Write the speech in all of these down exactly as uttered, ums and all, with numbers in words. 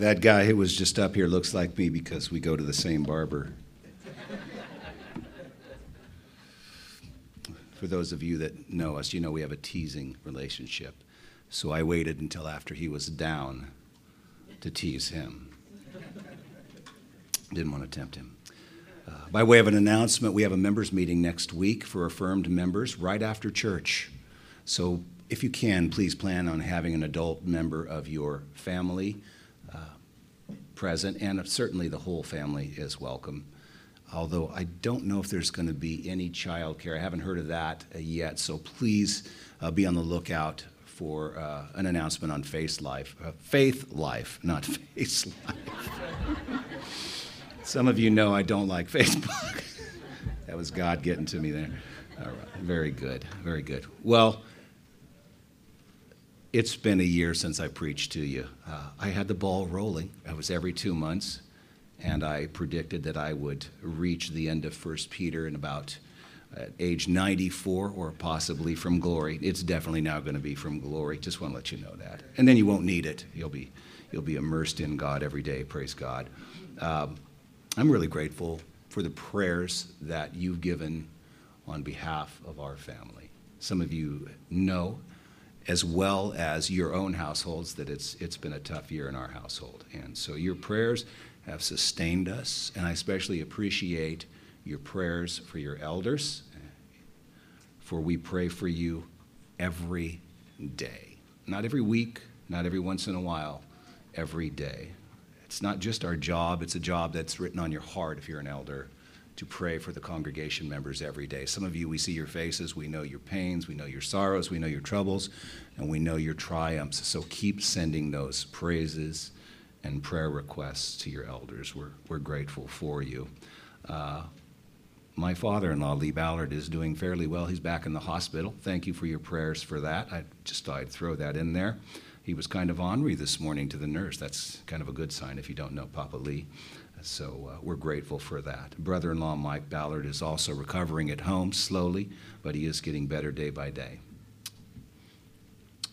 That guy who was just up here looks like me because we go to the same barber. For those of you that know us, you know we have a teasing relationship. So I waited until after he was down to tease him. Didn't want to tempt him. Uh, by way of an announcement, we have a members meeting next week for affirmed members right after church. So if you can, please plan on having an adult member of your family uh, present, and certainly the whole family is welcome. Although I don't know if there's going to be any childcare. I haven't heard of that uh, yet, so please uh, be on the lookout for uh, an announcement on Faith Life. Uh, Faith Life, not Face Life. Some of you know I don't like Facebook. That was God getting to me there. All right, very good, very good. Well, it's been a year since I preached to you. Uh, I had the ball rolling. That was every two months, and I predicted that I would reach the end of First Peter in about at age ninety-four, or possibly from glory. It's definitely now going to be from glory. Just want to let you know that. And then you won't need it. You'll be, you'll be immersed in God every day. Praise God. Um, I'm really grateful for the prayers that you've given on behalf of our family. Some of you know, as well as your own households, that it's it's been a tough year in our household. And so your prayers have sustained us, and I especially appreciate your prayers for your elders, for we pray for you every day. Not every week, not every once in a while, every day. It's not just our job, it's a job that's written on your heart if you're an elder, to pray for the congregation members every day. Some of you, we see your faces, we know your pains, we know your sorrows, we know your troubles, and we know your triumphs. So keep sending those praises and prayer requests to your elders. We're, we're grateful for you. Uh, My father-in-law, Lee Ballard, is doing fairly well. He's back in the hospital. Thank you for your prayers for that. I just thought I'd throw that in there. He was kind of ornery this morning to the nurse. That's kind of a good sign if you don't know Papa Lee. So uh, we're grateful for that. Brother-in-law, Mike Ballard, is also recovering at home slowly, but he is getting better day by day.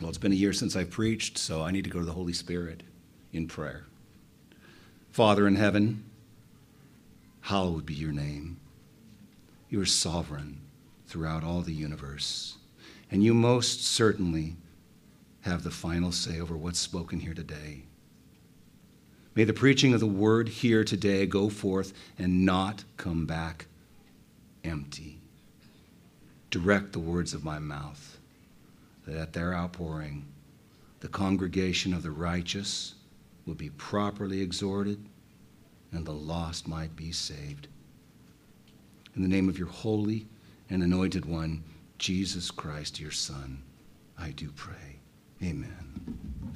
Well, it's been a year since I've preached, so I need to go to the Holy Spirit in prayer. Father in heaven, hallowed be your name. You are sovereign throughout all the universe, and you most certainly have the final say over what's spoken here today. May the preaching of the word here today go forth and not come back empty. Direct the words of my mouth, that at their outpouring, the congregation of the righteous will be properly exhorted and the lost might be saved. In the name of your holy and anointed one, Jesus Christ, your Son, I do pray. Amen.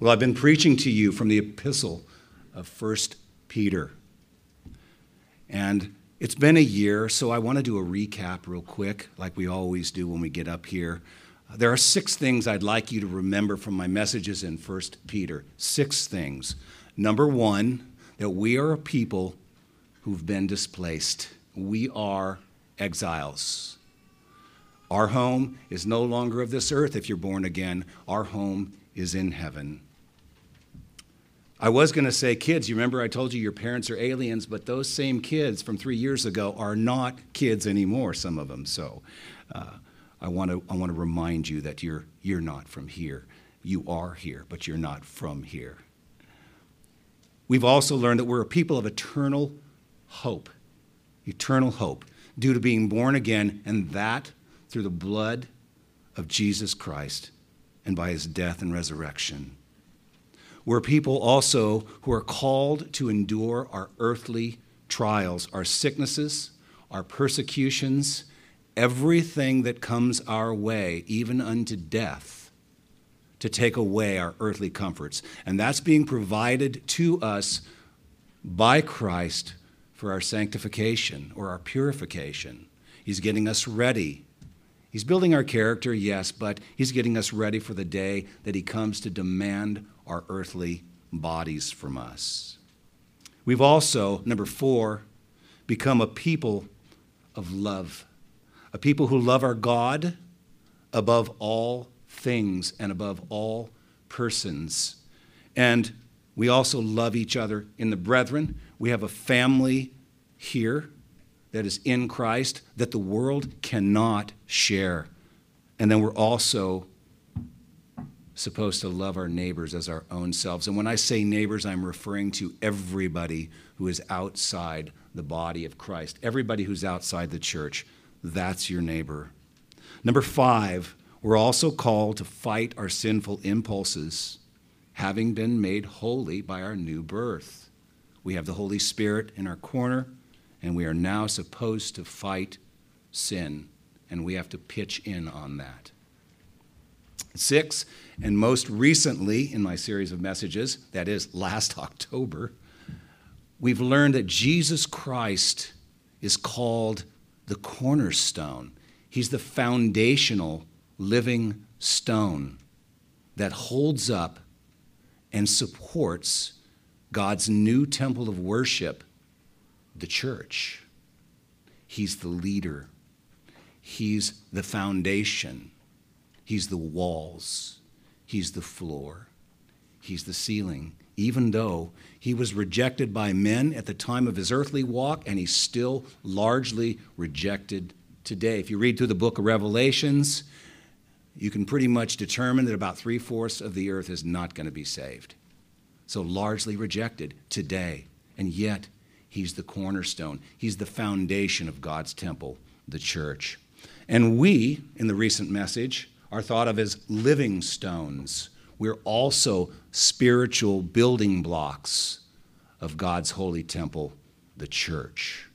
Well, I've been preaching to you from the epistle of First Peter. And it's been a year, so I want to do a recap real quick, like we always do when we get up here. There are six things I'd like you to remember from my messages in First Peter. Six things. Number one, that we are a people who've been displaced. We are exiles. Our home is no longer of this earth if you're born again. Our home is in heaven. I was going to say, kids, you remember I told you your parents are aliens, but those same kids from three years ago are not kids anymore, some of them. So uh, I want to I want to remind you that you're you're not from here. You are here, but you're not from here. We've also learned that we're a people of eternal hope, eternal hope, due to being born again, and that through the blood of Jesus Christ and by his death and resurrection. We're people also who are called to endure our earthly trials, our sicknesses, our persecutions, everything that comes our way, even unto death, to take away our earthly comforts. And that's being provided to us by Christ for our sanctification or our purification. He's getting us ready. He's building our character, yes, but he's getting us ready for the day that he comes to demand our earthly bodies from us. We've also, number four, become a people of love, a people who love our God above all things and above all persons. And we also love each other in the brethren. We have a family here that is in Christ that the world cannot share. And then we're also supposed to love our neighbors as our own selves. And when I say neighbors, I'm referring to everybody who is outside the body of Christ, everybody who's outside the church. That's your neighbor. Number five, we're also called to fight our sinful impulses, having been made holy by our new birth. We have the Holy Spirit in our corner, and we are now supposed to fight sin, and we have to pitch in on that. Six, and most recently in my series of messages, that is last October, we've learned that Jesus Christ is called the cornerstone. He's the foundational living stone that holds up and supports God's new temple of worship, the church. He's the leader. He's the foundation. He's the walls. He's the floor. He's the ceiling. Even though he was rejected by men at the time of his earthly walk, and he's still largely rejected today. If you read through the book of Revelations, you can pretty much determine that about three-fourths of the earth is not going to be saved. So largely rejected today. And yet, he's the cornerstone. He's the foundation of God's temple, the church. And we, in the recent message, are thought of as living stones. We're also spiritual building blocks of God's holy temple, the church.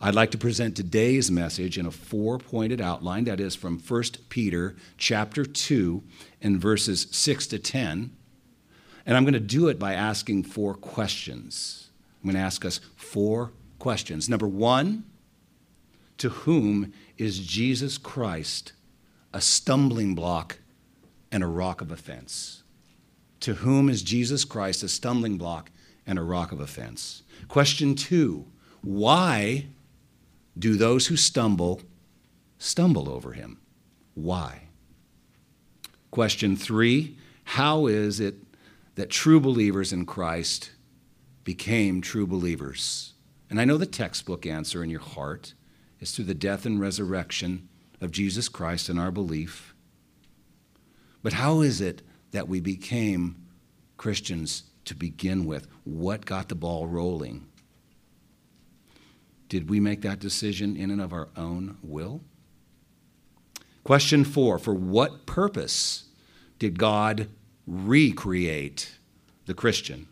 I'd like to present today's message in a four-pointed outline, that is from First Peter chapter two and verses six to ten. And I'm going to do it by asking four questions. I'm going to ask us four questions. Number one, to whom is Jesus Christ a stumbling block and a rock of offense? To whom is Jesus Christ a stumbling block and a rock of offense? Question two, why do those who stumble stumble over him? Why? Question three, how is it that true believers in Christ became true believers? And I know the textbook answer in your heart is through the death and resurrection of Jesus Christ and our belief. But how is it that we became Christians to begin with? What got the ball rolling? Did we make that decision in and of our own will? Question four, for what purpose did God recreate the Christian?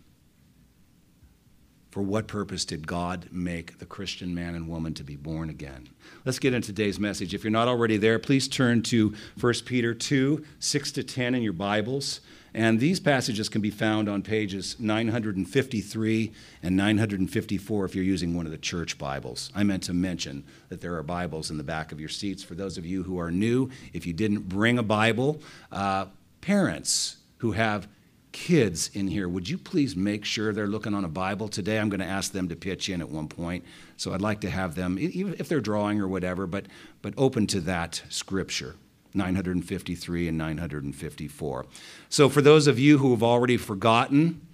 For what purpose did God make the Christian man and woman to be born again? Let's get into today's message. If you're not already there, please turn to First Peter two, six to ten in your Bibles. And these passages can be found on pages nine fifty-three and nine fifty-four if you're using one of the church Bibles. I meant to mention that there are Bibles in the back of your seats. For those of you who are new, if you didn't bring a Bible, uh, parents who have kids in here, would you please make sure they're looking on a Bible today? I'm going to ask them to pitch in at one point. So I'd like to have them, even if they're drawing or whatever, but, but open to that scripture, nine fifty-three and nine fifty-four. So for those of you who have already forgotten,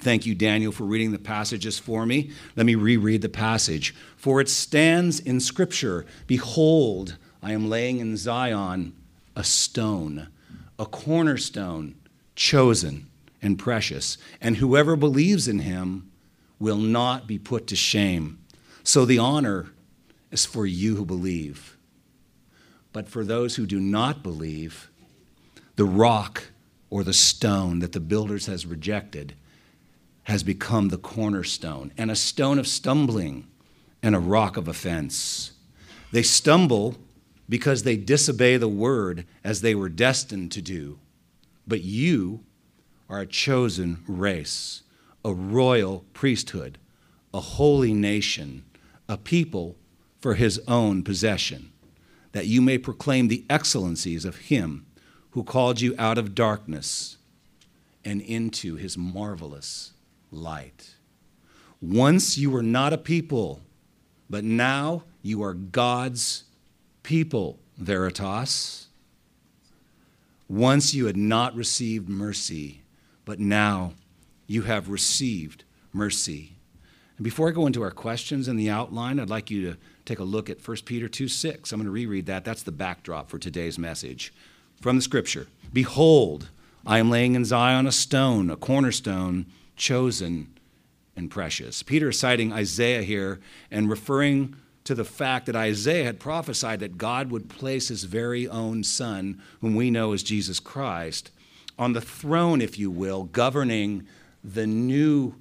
thank you, Daniel, for reading the passages for me. Let me reread the passage. For it stands in Scripture, behold, I am laying in Zion a stone, a cornerstone, chosen and precious, and whoever believes in him will not be put to shame. So the honor is for you who believe. But for those who do not believe, the rock or the stone that the builders has rejected has become the cornerstone, and a stone of stumbling and a rock of offense. They stumble because they disobey the word as they were destined to do. But you are a chosen race, a royal priesthood, a holy nation, a people for his own possession, that you may proclaim the excellencies of him who called you out of darkness and into his marvelous light. Once you were not a people, but now you are God's people, Veritas. Once you had not received mercy, but now you have received mercy. And before I go into our questions and the outline, I'd like you to take a look at First Peter two six. I'm going to reread that. That's the backdrop for today's message from the Scripture. Behold, I am laying in Zion a stone, a cornerstone, chosen and precious. Peter is citing Isaiah here and referring to the fact that Isaiah had prophesied that God would place his very own son, whom we know as Jesus Christ, on the throne, if you will, governing the new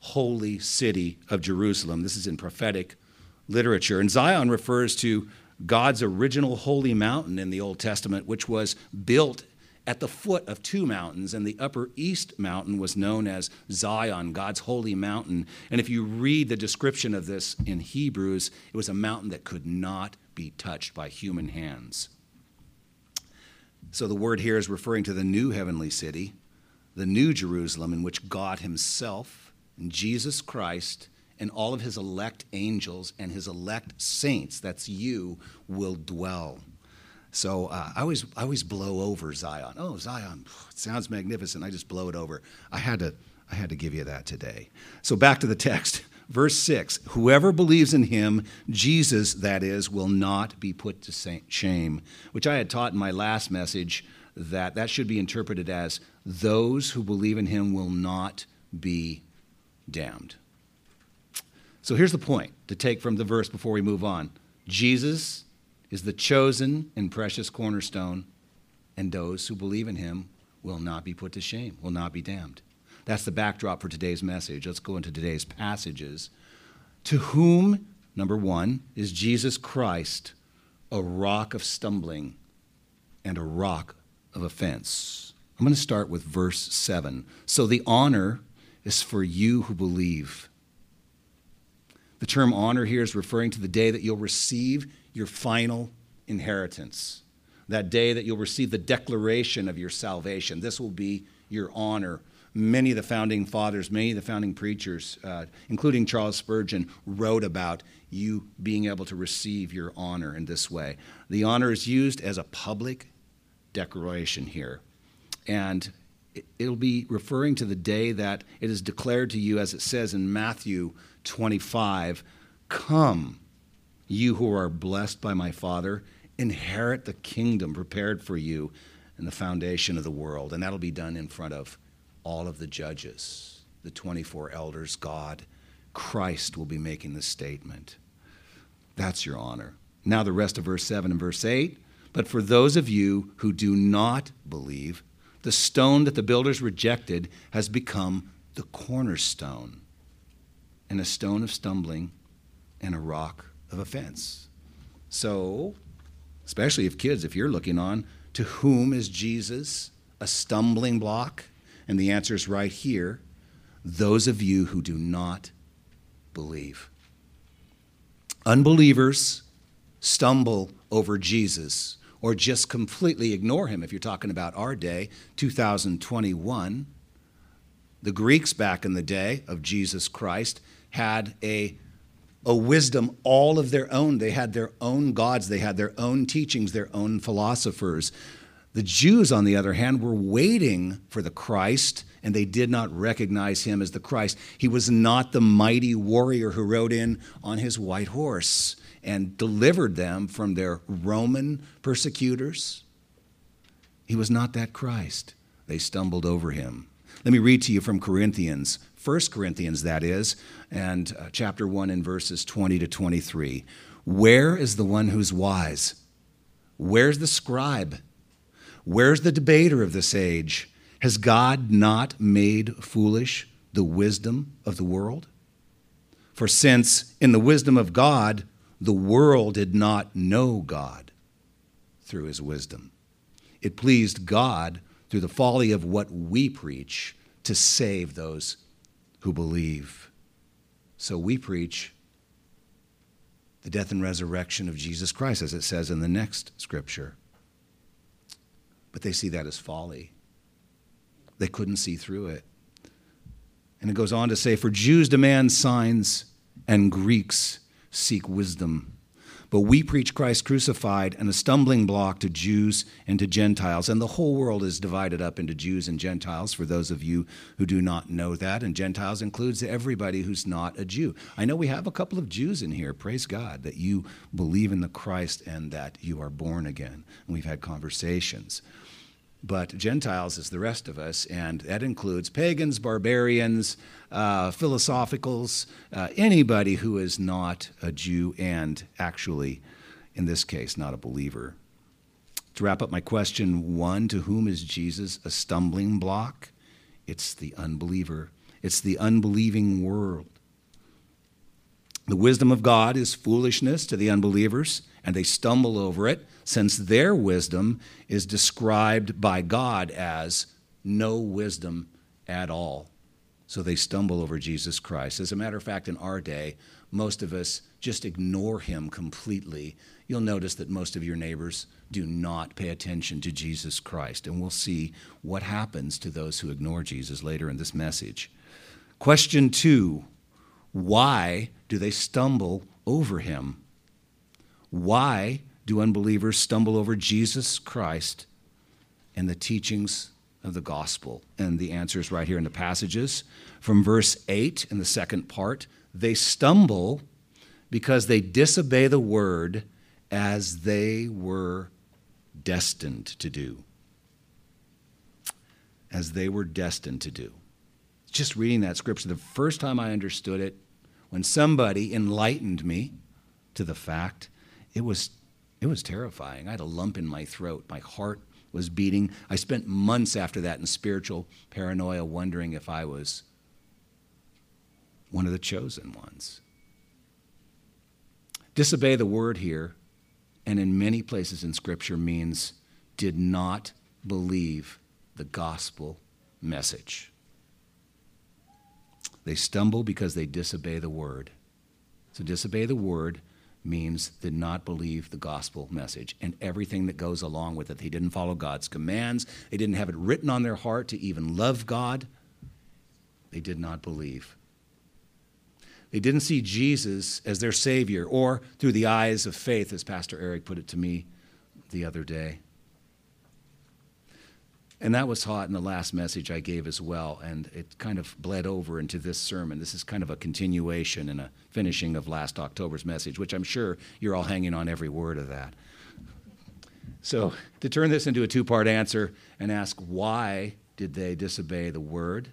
holy city of Jerusalem. This is in prophetic literature. And Zion refers to God's original holy mountain in the Old Testament, which was built at the foot of two mountains, and the upper east mountain was known as Zion, God's holy mountain. And if you read the description of this in Hebrews, it was a mountain that could not be touched by human hands. So the word here is referring to the new heavenly city, the new Jerusalem, in which God himself and Jesus Christ and all of his elect angels and his elect saints, that's you, will dwell. So uh, I always I always blow over Zion. Oh, Zion, it sounds magnificent. I just blow it over. I had to I had to give you that today. So back to the text, verse six. Whoever believes in him, Jesus, that is, will not be put to shame, which I had taught in my last message that that should be interpreted as those who believe in him will not be damned. So here's the point to take from the verse before we move on. Jesus is the chosen and precious cornerstone, and those who believe in him will not be put to shame, will not be damned. That's the backdrop for today's message. Let's go into today's passages. To whom, number one, is Jesus Christ a rock of stumbling and a rock of offense? I'm going to start with verse seven. So the honor is for you who believe. The term honor here is referring to the day that you'll receive your final inheritance, that day that you'll receive the declaration of your salvation. This will be your honor. Many of the founding fathers, many of the founding preachers, uh, including Charles Spurgeon, wrote about you being able to receive your honor in this way. The honor is used as a public declaration here, and it'll be referring to the day that it is declared to you, as it says in Matthew twenty-five, come, you who are blessed by my Father, inherit the kingdom prepared for you in the foundation of the world. And that'll be done in front of all of the judges, the twenty-four elders, God, Christ will be making this statement. That's your honor. Now the rest of verse seven and verse eight. But for those of you who do not believe, the stone that the builders rejected has become the cornerstone, and a stone of stumbling and a rock of offense. So, especially if kids, if you're looking on, to whom is Jesus a stumbling block? And the answer is right here, those of you who do not believe. Unbelievers stumble over Jesus or just completely ignore him. If you're talking about our day, two thousand twenty-one, the Greeks back in the day of Jesus Christ had a a wisdom all of their own. They had their own gods. They had their own teachings, their own philosophers. The Jews, on the other hand, were waiting for the Christ, and they did not recognize him as the Christ. He was not the mighty warrior who rode in on his white horse and delivered them from their Roman persecutors. He was not that Christ. They stumbled over him. Let me read to you from Corinthians. First Corinthians, that is, and uh, chapter one and verses twenty to twenty-three. Where is the one who's wise? Where's the scribe? Where's the debater of this age? Has God not made foolish the wisdom of the world? For since in the wisdom of God, the world did not know God through his wisdom, it pleased God through the folly of what we preach to save those who believe. So we preach the death and resurrection of Jesus Christ, as it says in the next scripture. But they see that as folly. They couldn't see through it. And it goes on to say, for Jews demand signs and Greeks seek wisdom, But we preach Christ crucified and a stumbling block to Jews and to Gentiles. And the whole world is divided up into Jews and Gentiles, for those of you who do not know that. And Gentiles includes everybody who's not a Jew. I know we have a couple of Jews in here, praise God, that you believe in the Christ and that you are born again. And we've had conversations. But Gentiles is the rest of us, and that includes pagans, barbarians, uh, philosophicals, uh, anybody who is not a Jew and actually, in this case, not a believer. To wrap up my question one, to whom is Jesus a stumbling block? It's the unbeliever. It's the unbelieving world. The wisdom of God is foolishness to the unbelievers, and they stumble over it, since their wisdom is described by God as no wisdom at all. So they stumble over Jesus Christ. As a matter of fact, in our day, most of us just ignore him completely. You'll notice that most of your neighbors do not pay attention to Jesus Christ, and we'll see what happens to those who ignore Jesus later in this message. Question two, why do they stumble over him? Why do unbelievers stumble over Jesus Christ and the teachings of the gospel? And the answer is right here in the passages. From verse eight in the second part, they stumble because they disobey the word as they were destined to do. As they were destined to do. Just reading that scripture, the first time I understood it, when somebody enlightened me to the fact, it was It was terrifying. I had a lump in my throat. My heart was beating. I spent months after that in spiritual paranoia wondering if I was one of the chosen ones. Disobey the word here, and in many places in Scripture, means did not believe the gospel message. They stumble because they disobey the word. So disobey the word means did not believe the gospel message and everything that goes along with it. They didn't follow God's commands. They didn't have it written on their heart to even love God. They did not believe. They didn't see Jesus as their Savior or through the eyes of faith, as Pastor Eric put it to me the other day. And that was taught in the last message I gave as well, and it kind of bled over into this sermon. This is kind of a continuation and a finishing of last October's message, which I'm sure you're all hanging on every word of that. So to turn this into a two-part answer and ask, why did they disobey the word?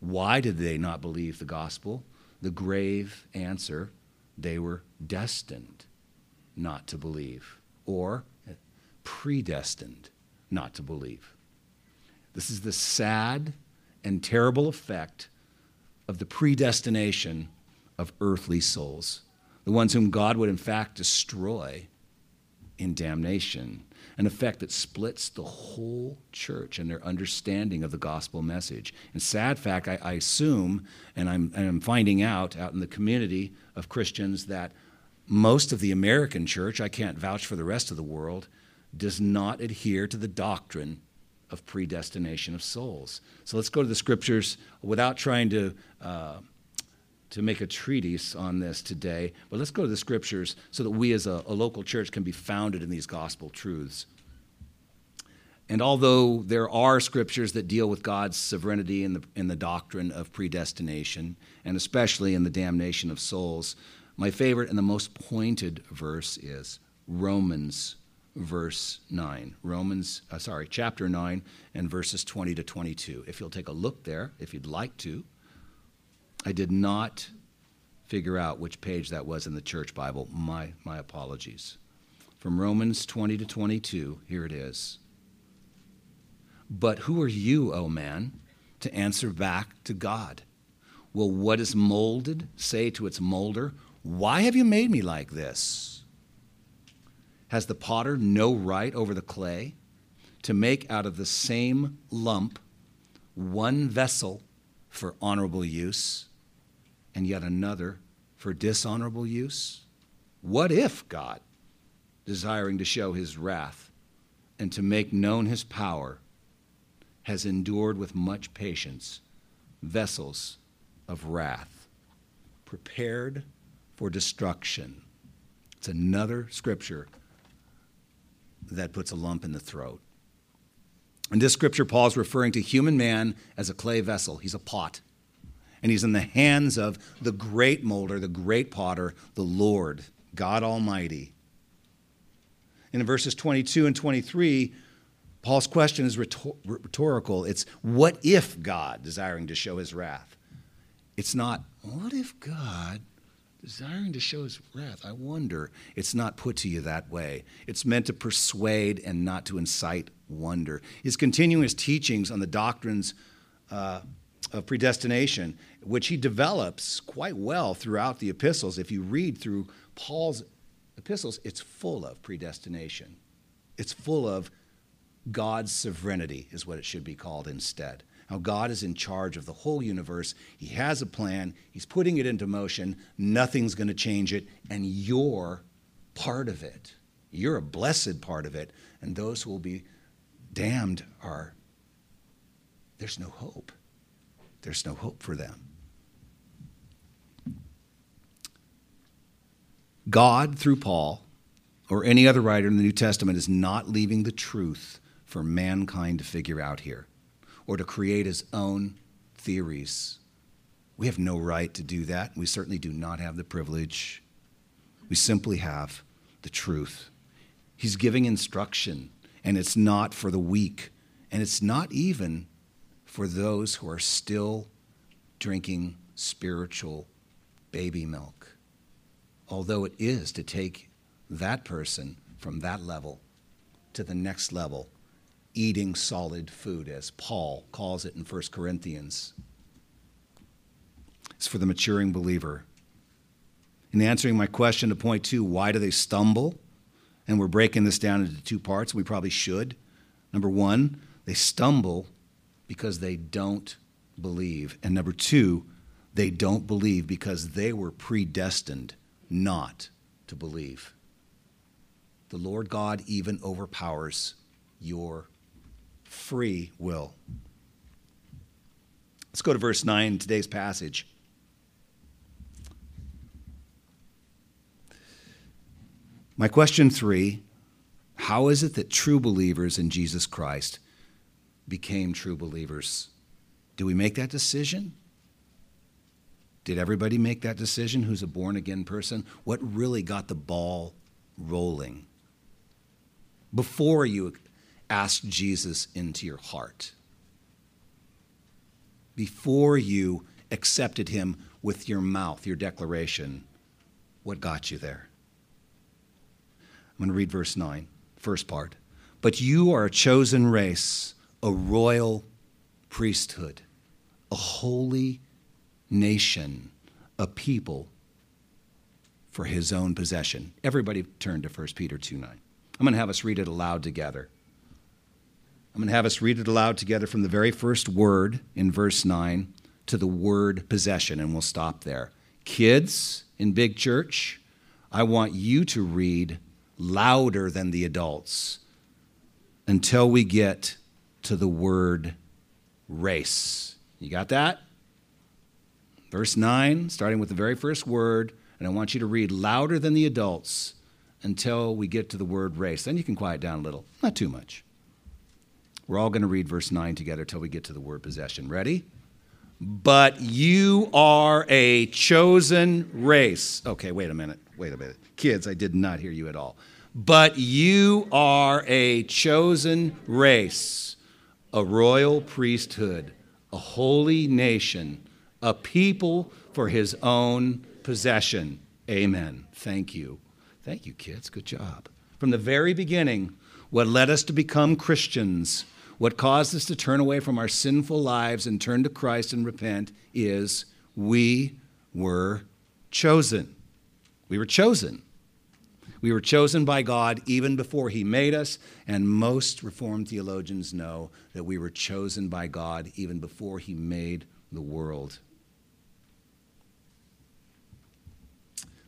Why did they not believe the gospel? The grave answer, they were destined not to believe, or predestined not to believe. This is the sad and terrible effect of the predestination of earthly souls, the ones whom God would in fact destroy in damnation, an effect that splits the whole church and their understanding of the gospel message. And sad fact, I, I assume, and I'm, and I'm finding out out in the community of Christians, that most of the American church, I can't vouch for the rest of the world, does not adhere to the doctrine of predestination of souls. So let's go to the scriptures without trying to uh, to make a treatise on this today, but let's go to the scriptures so that we as a, a local church can be founded in these gospel truths. And although there are scriptures that deal with God's sovereignty in the, in the doctrine of predestination, and especially in the damnation of souls, my favorite and the most pointed verse is Romans verse nine, Romans, uh, sorry, chapter nine, and verses twenty to twenty-two. If you'll take a look there, if you'd like to. I did not figure out which page that was in the church Bible. My, my apologies. From Romans twenty to twenty-two, here it is. But who are you, O man, to answer back to God? Will what is molded say to its molder, why have you made me like this? Has the potter no right over the clay to make out of the same lump one vessel for honorable use and yet another for dishonorable use? What if God, desiring to show his wrath and to make known his power, has endured with much patience vessels of wrath prepared for destruction, It's another scripture that puts a lump in the throat. In this scripture, Paul's referring to human man as a clay vessel. He's a pot. And he's in the hands of the great molder, the great potter, the Lord, God Almighty. In verses twenty-two and twenty-three, Paul's question is rhetorical. It's, what if God, desiring to show his wrath? It's not, what if God, desiring to show his wrath? I wonder. It's not put to you that way. It's meant to persuade and not to incite wonder. His continuous teachings on the doctrines uh, of predestination, which he develops quite well throughout the epistles. If you read through Paul's epistles, it's full of predestination. It's full of God's sovereignty is what it should be called instead. How God is in charge of the whole universe. He has a plan. He's putting it into motion. Nothing's going to change it. And you're part of it. You're a blessed part of it. And those who will be damned are, there's no hope. There's no hope for them. God, through Paul, or any other writer in the New Testament, is not leaving the truth for mankind to figure out here or to create his own theories. We have no right to do that. We certainly do not have the privilege. We simply have the truth. He's giving instruction, and it's not for the weak, and it's not even for those who are still drinking spiritual baby milk, although it is to take that person from that level to the next level, eating solid food, as Paul calls it in First Corinthians. It's for the maturing believer. In answering my question to point two, why do they stumble? And we're breaking this down into two parts. We probably should. Number one, they stumble because they don't believe. And number two, they don't believe because they were predestined not to believe. The Lord God even overpowers your free will. Let's go to verse nine in today's passage. My question three, how is it that true believers in Jesus Christ became true believers? Do we make that decision? Did everybody make that decision who's a born-again person? What really got the ball rolling before you asked Jesus into your heart, before you accepted him with your mouth, your declaration? What got you there? I'm going to read verse nine, first part. But you are a chosen race, a royal priesthood, a holy nation, a people for his own possession. Everybody turn to First Peter two nine. I'm going to have us read it aloud together. I'm going to have us read it aloud together from the very first word in verse nine to the word possession, and we'll stop there. Kids in big church, I want you to read louder than the adults until we get to the word race. You got that? Verse nine, starting with the very first word, and I want you to read louder than the adults until we get to the word race. Then you can quiet down a little, not too much. We're all going to read verse nine together till we get to the word possession. Ready? But you are a chosen race. Okay, wait a minute, wait a minute. Kids, I did not hear you at all. But you are a chosen race, a royal priesthood, a holy nation, a people for his own possession. Amen. Thank you. Thank you, kids. Good job. From the very beginning, what led us to become Christians, what caused us to turn away from our sinful lives and turn to Christ and repent, is we were chosen. We were chosen. We were chosen by God even before he made us, and most Reformed theologians know that we were chosen by God even before he made the world.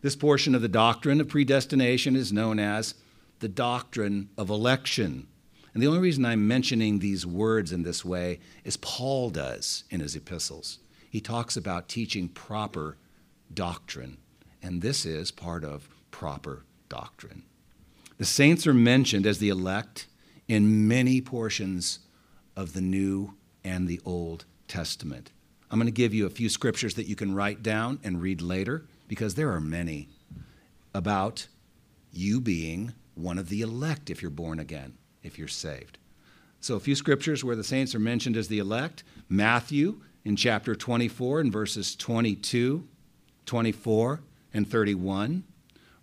This portion of the doctrine of predestination is known as the doctrine of election. And the only reason I'm mentioning these words in this way is Paul does in his epistles. He talks about teaching proper doctrine, and this is part of proper doctrine. The saints are mentioned as the elect in many portions of the New and the Old Testament. I'm going to give you a few scriptures that you can write down and read later, because there are many about you being one of the elect if you're born again, if you're saved. So a few scriptures where the saints are mentioned as the elect. Matthew in chapter twenty-four in verses twenty-two, twenty-four, and thirty-one.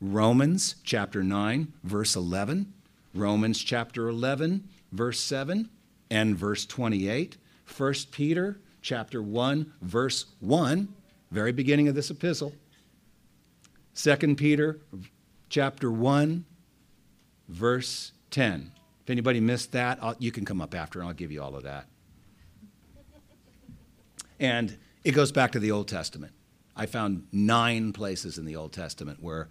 Romans chapter nine, verse eleven. Romans chapter eleven, verse seven and verse twenty-eight. First Peter chapter one, verse one, very beginning of this epistle. Second Peter chapter one, verse ten. If anybody missed that, I'll, you can come up after and I'll give you all of that. And it goes back to the Old Testament. I found nine places in the Old Testament where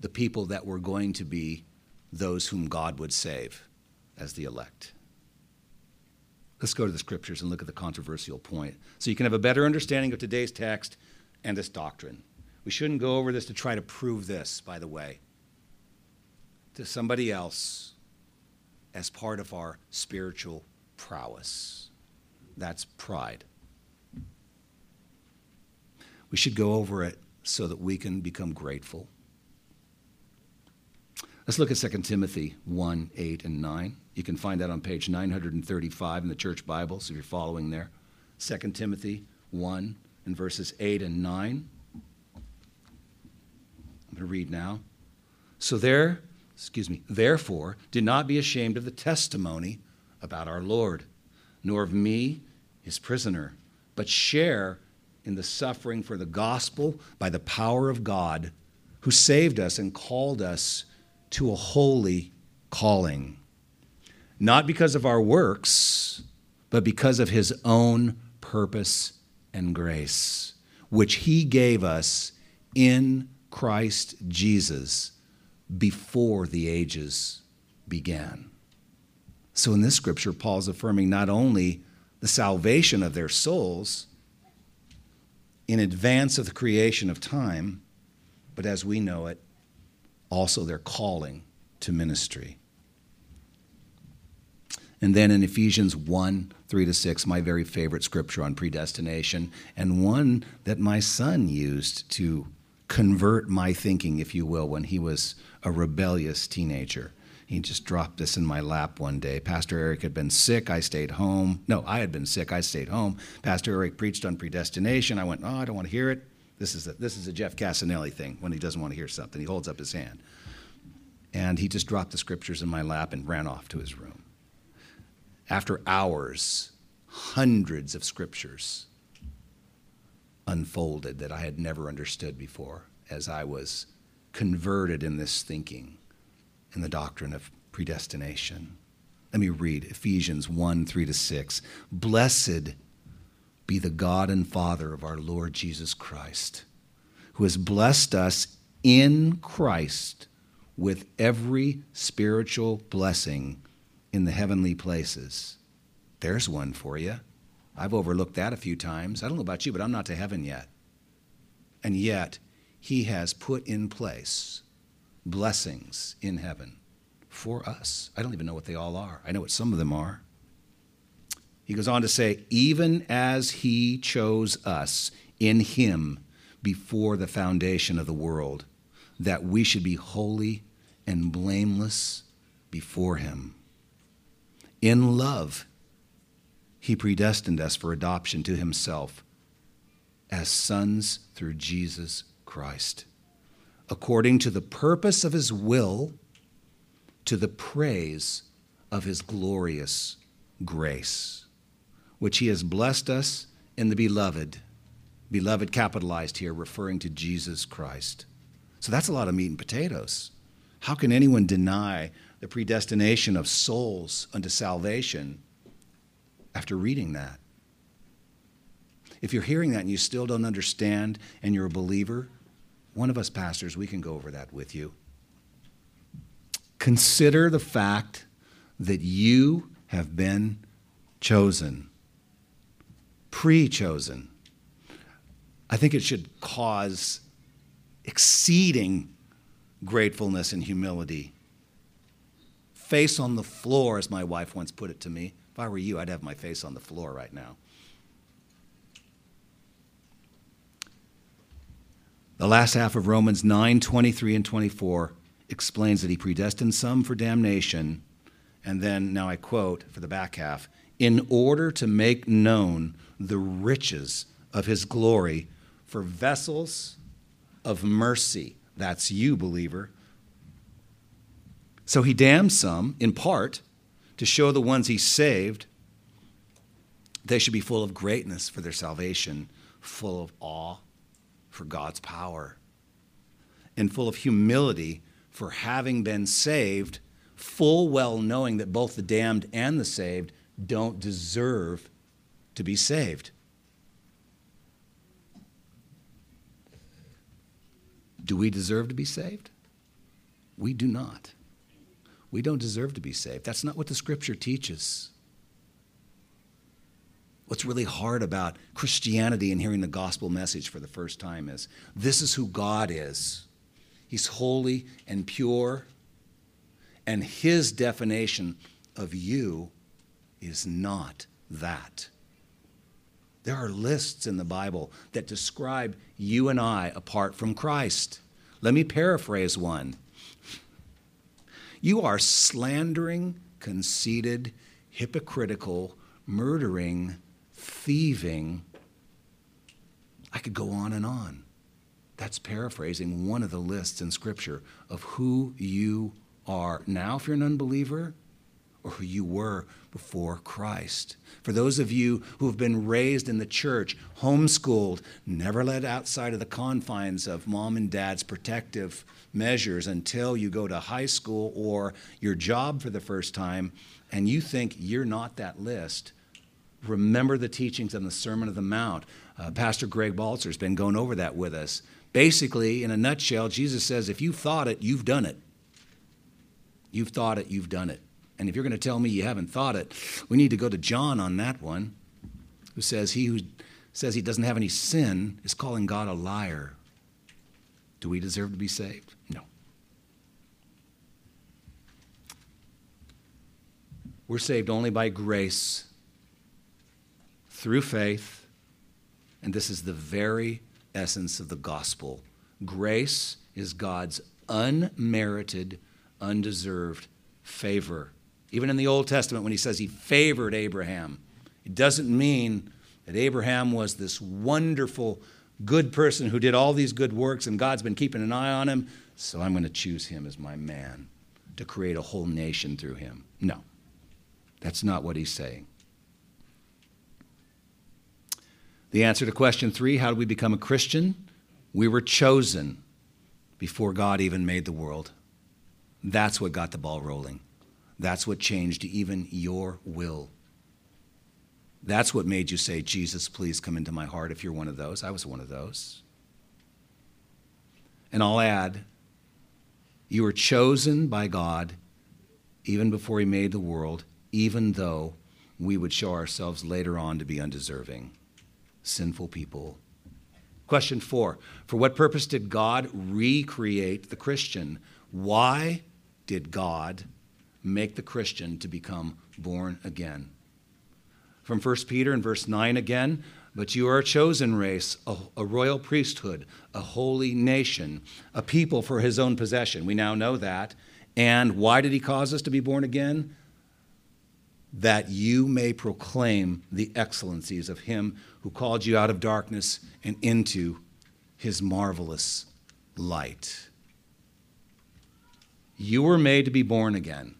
the people that were going to be those whom God would save as the elect. Let's go to the scriptures and look at the controversial point so you can have a better understanding of today's text and this doctrine. We shouldn't go over this to try to prove this, by the way, to somebody else, as part of our spiritual prowess. That's pride. We should go over it so that we can become grateful. Let's look at Second Timothy one, eight, and nine. You can find that on page nine thirty-five in the Church Bible, so if you're following there. Second Timothy one, in verses eight and nine. I'm going to read now. So there... Excuse me. Therefore, do not be ashamed of the testimony about our Lord, nor of me, his prisoner, but share in the suffering for the gospel by the power of God, who saved us and called us to a holy calling, not because of our works, but because of his own purpose and grace, which he gave us in Christ Jesus before the ages began. So in this scripture, Paul's affirming not only the salvation of their souls in advance of the creation of time, but as we know it, also their calling to ministry. And then in Ephesians one, three to six, my very favorite scripture on predestination, and one that my son used to convert my thinking, if you will, when he was a rebellious teenager. He just dropped this in my lap one day. Pastor Eric had been sick. I stayed home. No, I had been sick. I stayed home. Pastor Eric preached on predestination. I went, oh, I don't want to hear it. This is a, this is a Jeff Casanelli thing. When he doesn't want to hear something, he holds up his hand. And he just dropped the scriptures in my lap and ran off to his room. After hours, hundreds of scriptures unfolded that I had never understood before as I was converted in this thinking in the doctrine of predestination. Let me read Ephesians one, three to six. Blessed be the God and Father of our Lord Jesus Christ, who has blessed us in Christ with every spiritual blessing in the heavenly places. There's one for you. I've overlooked that a few times. I don't know about you, but I'm not to heaven yet. And yet, he has put in place blessings in heaven for us. I don't even know what they all are. I know what some of them are. He goes on to say, even as he chose us in him before the foundation of the world, that we should be holy and blameless before him. In love, he predestined us for adoption to himself as sons through Jesus Christ, according to the purpose of his will, to the praise of his glorious grace, which he has blessed us in the beloved, beloved capitalized here, referring to Jesus Christ. So that's a lot of meat and potatoes. How can anyone deny the predestination of souls unto salvation after reading that? If you're hearing that and you still don't understand and you're a believer, one of us pastors, we can go over that with you. Consider the fact that you have been chosen, pre-chosen. I think it should cause exceeding gratefulness and humility. Face on the floor, as my wife once put it to me. If I were you, I'd have my face on the floor right now. The last half of Romans nine, twenty-three and twenty-four explains that he predestined some for damnation, and then, now I quote for the back half, in order to make known the riches of his glory for vessels of mercy. That's you, believer. So he damned some, in part, to show the ones he saved they should be full of greatness for their salvation, full of awe for God's power, and full of humility for having been saved, full well knowing that both the damned and the saved don't deserve to be saved. Do we deserve to be saved? We do not. We don't deserve to be saved. That's not what the Scripture teaches. What's really hard about Christianity and hearing the gospel message for the first time is this is who God is. He's holy and pure, and his definition of you is not that. There are lists in the Bible that describe you and I apart from Christ. Let me paraphrase one. You are slandering, conceited, hypocritical, murdering, thieving. I could go on and on. That's paraphrasing one of the lists in Scripture of who you are now if you're an unbeliever, or who you were before Christ. For those of you who have been raised in the church, homeschooled, never let outside of the confines of mom and dad's protective measures until you go to high school or your job for the first time, and you think you're not that list, remember the teachings on the Sermon on the Mount. Uh, Pastor Greg Balzer has been going over that with us. Basically, in a nutshell, Jesus says, if you've thought it, you've done it. You've thought it, you've done it. And if you're going to tell me you haven't thought it, we need to go to John on that one, who says he who says he doesn't have any sin is calling God a liar. Do we deserve to be saved? No. We're saved only by grace, through faith, and this is the very essence of the gospel. Grace is God's unmerited, undeserved favor. Even in the Old Testament, when he says he favored Abraham, it doesn't mean that Abraham was this wonderful, good person who did all these good works and God's been keeping an eye on him, so I'm going to choose him as my man to create a whole nation through him. No, that's not what he's saying. The answer to question three, how do we become a Christian? We were chosen before God even made the world. That's what got the ball rolling. That's what changed even your will. That's what made you say, Jesus, please come into my heart, if you're one of those. I was one of those. And I'll add, you were chosen by God even before he made the world, even though we would show ourselves later on to be undeserving, sinful people. Question four, for what purpose did God recreate the Christian? Why did God make the Christian to become born again? From First Peter in verse nine again, but you are a chosen race, a, a royal priesthood, a holy nation, a people for his own possession. We now know that. And why did he cause us to be born again? That you may proclaim the excellencies of him who called you out of darkness and into his marvelous light. You were made to be born again.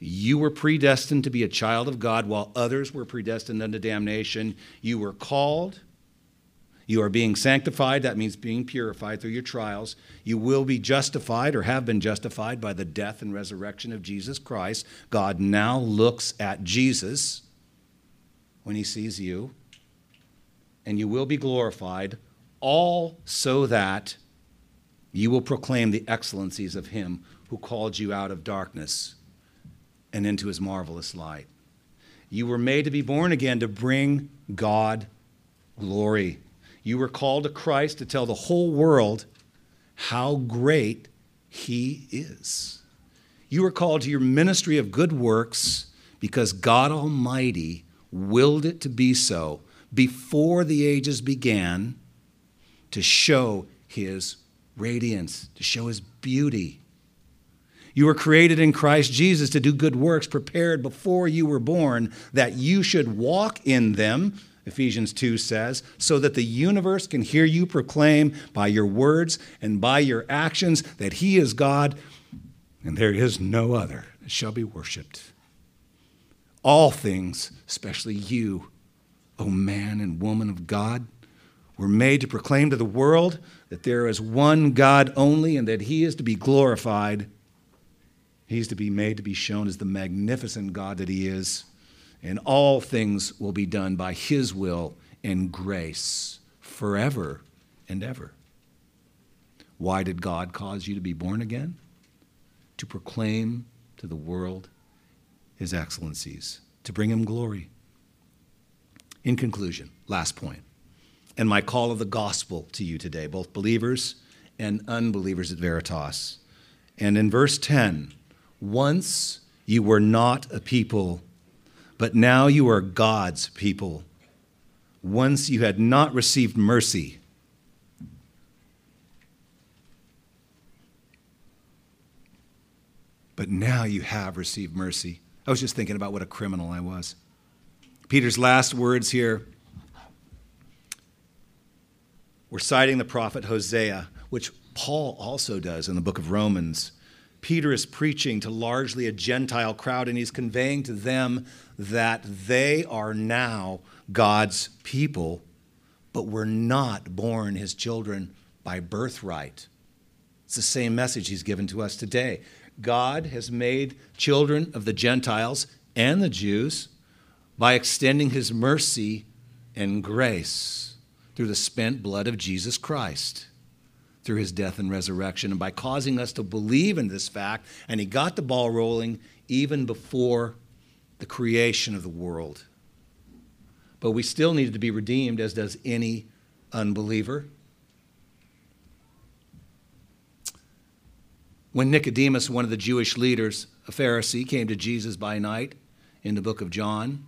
You were predestined to be a child of God while others were predestined unto damnation. You were called. You are being sanctified. That means being purified through your trials. You will be justified or have been justified by the death and resurrection of Jesus Christ. God now looks at Jesus when he sees you. And you will be glorified, all so that you will proclaim the excellencies of him who called you out of darkness and into his marvelous light. You were made to be born again to bring God glory. You were called to Christ to tell the whole world how great he is. You are called to your ministry of good works because God Almighty willed it to be so before the ages began, to show his radiance, to show his beauty. You were created in Christ Jesus to do good works prepared before you were born, that you should walk in them, Ephesians two says, so that the universe can hear you proclaim by your words and by your actions that he is God and there is no other that shall be worshipped. All things, especially you, O man and woman of God, were made to proclaim to the world that there is one God only and that he is to be glorified. He is to be made to be shown as the magnificent God that he is, and all things will be done by his will and grace forever and ever. Why did God cause you to be born again? To proclaim to the world his excellencies, to bring him glory. In conclusion, last point, and my call of the gospel to you today, both believers and unbelievers at Veritas. And in verse ten, once you were not a people, but now you are God's people. Once you had not received mercy, but now you have received mercy. I was just thinking about what a criminal I was. Peter's last words here, we're citing the prophet Hosea, which Paul also does in the book of Romans. Peter is preaching to largely a Gentile crowd, and he's conveying to them that they are now God's people, but were not born his children by birthright. It's the same message he's given to us today. God has made children of the Gentiles and the Jews by extending his mercy and grace through the spent blood of Jesus Christ, through his death and resurrection, and by causing us to believe in this fact. And he got the ball rolling even before the creation of the world. But we still needed to be redeemed, as does any unbeliever. When Nicodemus, one of the Jewish leaders, a Pharisee, came to Jesus by night in the book of John,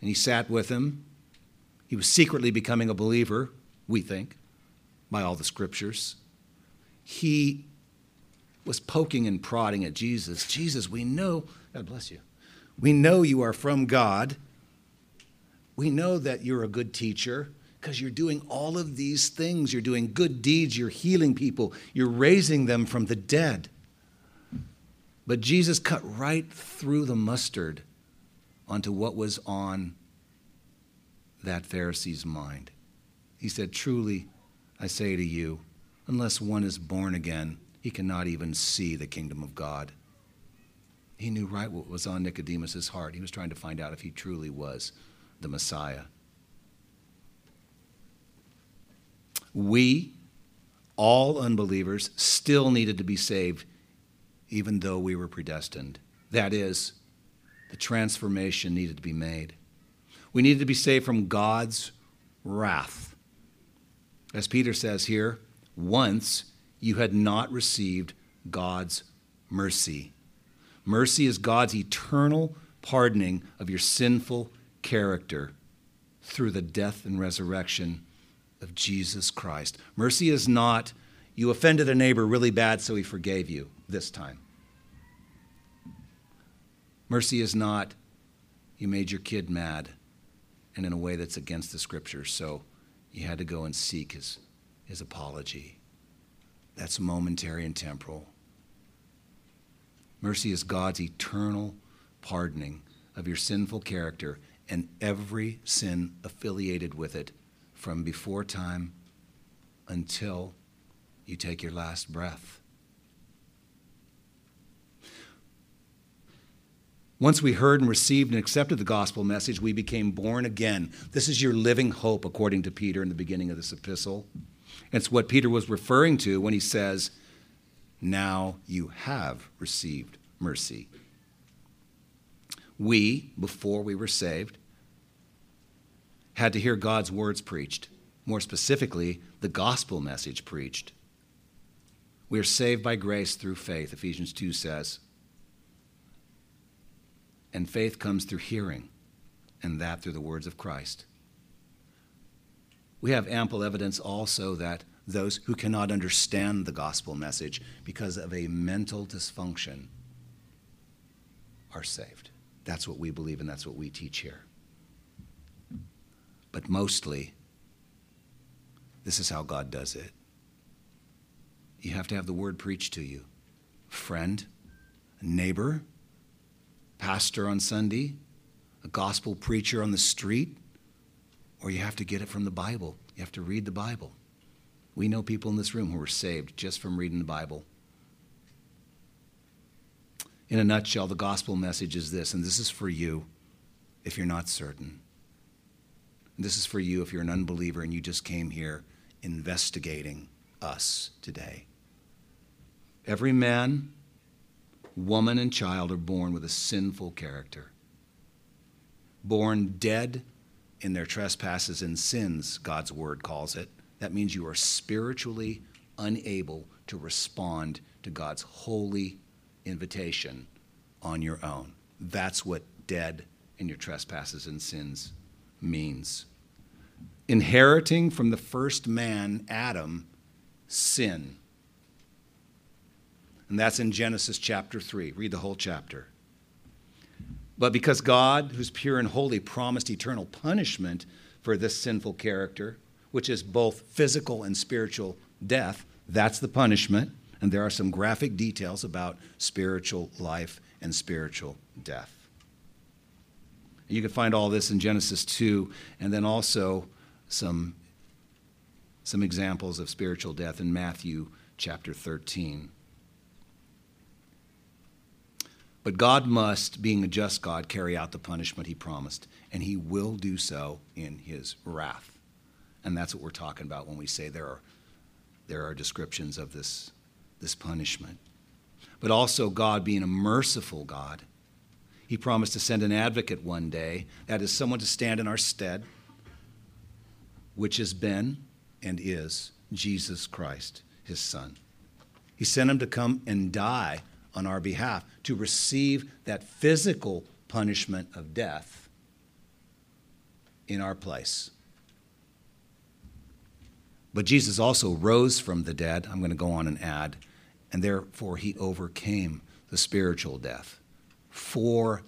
and he sat with him. He was secretly becoming a believer, we think, by all the scriptures. He was poking and prodding at Jesus. Jesus, we know, God bless you, we know you are from God. We know that you're a good teacher because you're doing all of these things. You're doing good deeds. You're healing people. You're raising them from the dead. But Jesus cut right through the mustard onto what was on that Pharisee's mind. He said, truly, I say to you, unless one is born again, he cannot even see the kingdom of God. He knew right what was on Nicodemus's heart. He was trying to find out if he truly was the Messiah. We, all unbelievers, still needed to be saved, even though we were predestined. That is, the transformation needed to be made. We needed to be saved from God's wrath. As Peter says here, once you had not received God's mercy. Mercy is God's eternal pardoning of your sinful character through the death and resurrection of Jesus Christ. Mercy is not, you offended a neighbor really bad, so he forgave you this time. Mercy is not, you made your kid mad and in a way that's against the scriptures, so you had to go and seek his, his apology. That's momentary and temporal. Mercy is God's eternal pardoning of your sinful character and every sin affiliated with it from before time until you take your last breath. Once we heard and received and accepted the gospel message, we became born again. This is your living hope, according to Peter in the beginning of this epistle. It's what Peter was referring to when he says, now you have received mercy. We, before we were saved, had to hear God's words preached, more specifically, the gospel message preached. We are saved by grace through faith, Ephesians two says. And faith comes through hearing, and that through the words of Christ. We have ample evidence also that those who cannot understand the gospel message because of a mental dysfunction are saved. That's what we believe, and that's what we teach here. But mostly, this is how God does it. You have to have the word preached to you. Friend, neighbor, pastor on Sunday, a gospel preacher on the street, or you have to get it from the Bible. You have to read the Bible. We know people in this room who were saved just from reading the Bible. In a nutshell, the gospel message is this, and this is for you if you're not certain. This is for you if you're an unbeliever and you just came here investigating us today. Every man, woman, and child are born with a sinful character, born dead in their trespasses and sins, God's word calls it. That means you are spiritually unable to respond to God's holy invitation on your own. That's what dead in your trespasses and sins means. Inheriting from the first man, Adam, sin. And that's in Genesis chapter three. Read the whole chapter. But because God, who's pure and holy, promised eternal punishment for this sinful character, which is both physical and spiritual death, that's the punishment. And there are some graphic details about spiritual life and spiritual death. You can find all this in Genesis two, and then also some, some examples of spiritual death in Matthew chapter thirteen. But God must, being a just God, carry out the punishment he promised, and he will do so in his wrath. And that's what we're talking about when we say there are, there are descriptions of this, this punishment. But also God, being a merciful God, he promised to send an advocate one day, that is someone to stand in our stead, which has been and is Jesus Christ, his son. He sent him to come and die on our behalf, to receive that physical punishment of death in our place. But Jesus also rose from the dead, I'm going to go on and add, and therefore he overcame the spiritual death for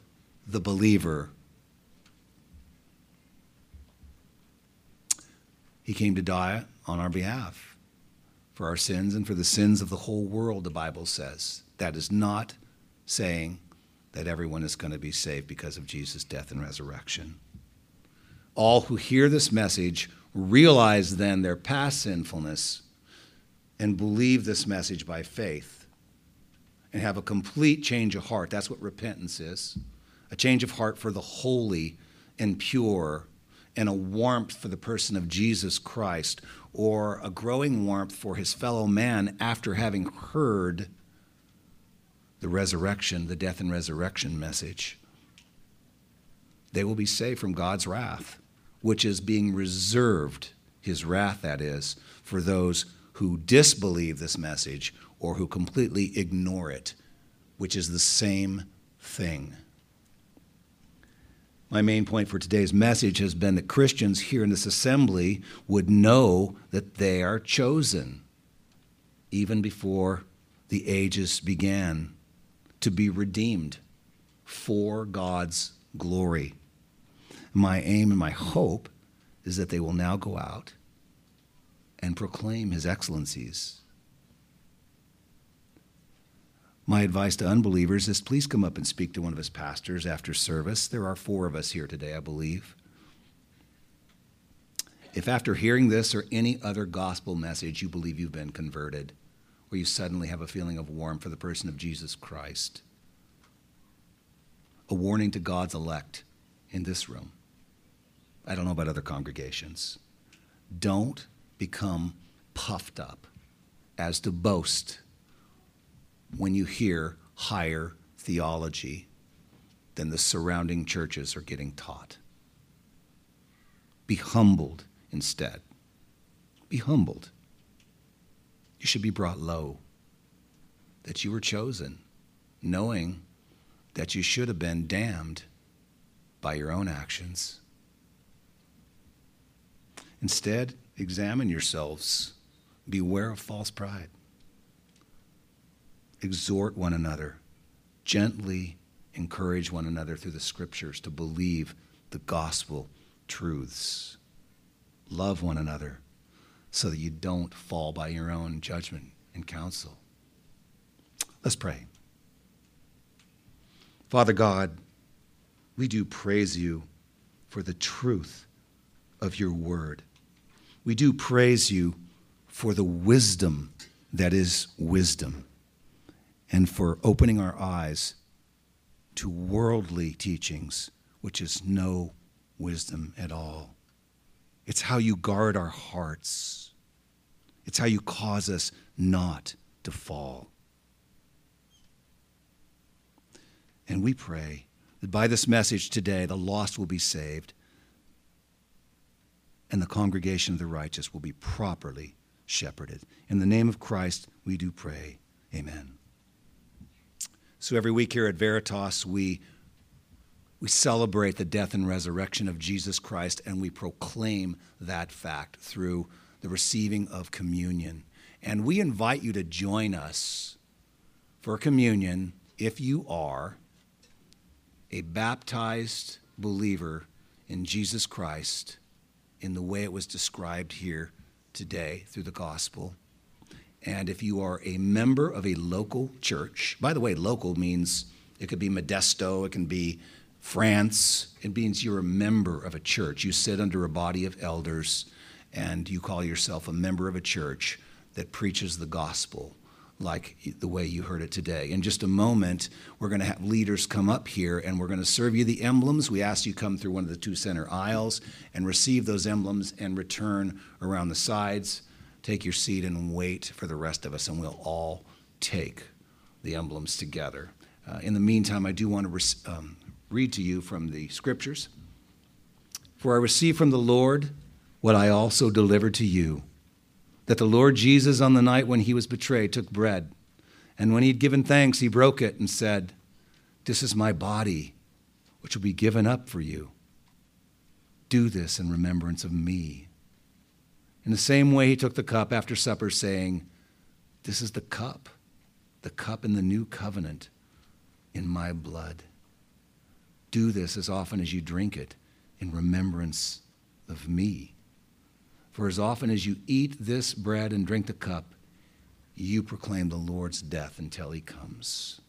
the believer. He came to die on our behalf for our sins and for the sins of the whole world, the Bible says. That is not saying that everyone is going to be saved because of Jesus' death and resurrection. All who hear this message realize then their past sinfulness and believe this message by faith, and have a complete change of heart. That's what repentance is, a change of heart for the holy and pure, and a warmth for the person of Jesus Christ, or a growing warmth for his fellow man after having heard the resurrection, the death and resurrection message. They will be saved from God's wrath, which is being reserved, his wrath that is, for those who disbelieve this message or who completely ignore it, which is the same thing. My main point for today's message has been that Christians here in this assembly would know that they are chosen, even before the ages began, to be redeemed for God's glory. My aim and my hope is that they will now go out and proclaim his excellencies. My advice to unbelievers is please come up and speak to one of his pastors after service. There are four of us here today, I believe. If after hearing this or any other gospel message you believe you've been converted, or you suddenly have a feeling of warmth for the person of Jesus Christ, a warning to God's elect in this room. I don't know about other congregations. Don't become puffed up as to boast when you hear higher theology than the surrounding churches are getting taught. Be humbled instead. Be humbled. You should be brought low that you were chosen, knowing that you should have been damned by your own actions. Instead, examine yourselves. Beware of false pride. Exhort one another. Gently encourage one another through the scriptures to believe the gospel truths. Love one another so that you don't fall by your own judgment and counsel. Let's pray. Father God, we do praise you for the truth of your word. We do praise you for the wisdom that is wisdom, and for opening our eyes to worldly teachings, which is no wisdom at all. It's how you guard our hearts. It's how you cause us not to fall. And we pray that by this message today, the lost will be saved and the congregation of the righteous will be properly shepherded. In the name of Christ, we do pray. Amen. So every week here at Veritas, we We celebrate the death and resurrection of Jesus Christ, and we proclaim that fact through the receiving of communion. And we invite you to join us for communion if you are a baptized believer in Jesus Christ in the way it was described here today through the gospel. And if you are a member of a local church, by the way, local means it could be Modesto, it can be France, it means you're a member of a church. You sit under a body of elders, and you call yourself a member of a church that preaches the gospel like the way you heard it today. In just a moment, we're going to have leaders come up here, and we're going to serve you the emblems. We ask you come through one of the two center aisles and receive those emblems and return around the sides. Take your seat and wait for the rest of us, and we'll all take the emblems together. Uh, in the meantime, I do want to res- um, read to you from the scriptures. For I received from the Lord what I also delivered to you, that the Lord Jesus on the night when he was betrayed took bread, and when he had given thanks, he broke it and said, "This is my body, which will be given up for you. Do this in remembrance of me." In the same way, he took the cup after supper, saying, "This is the cup, the cup in the new covenant in my blood. Do this as often as you drink it in remembrance of me. For as often as you eat this bread and drink the cup, you proclaim the Lord's death until he comes."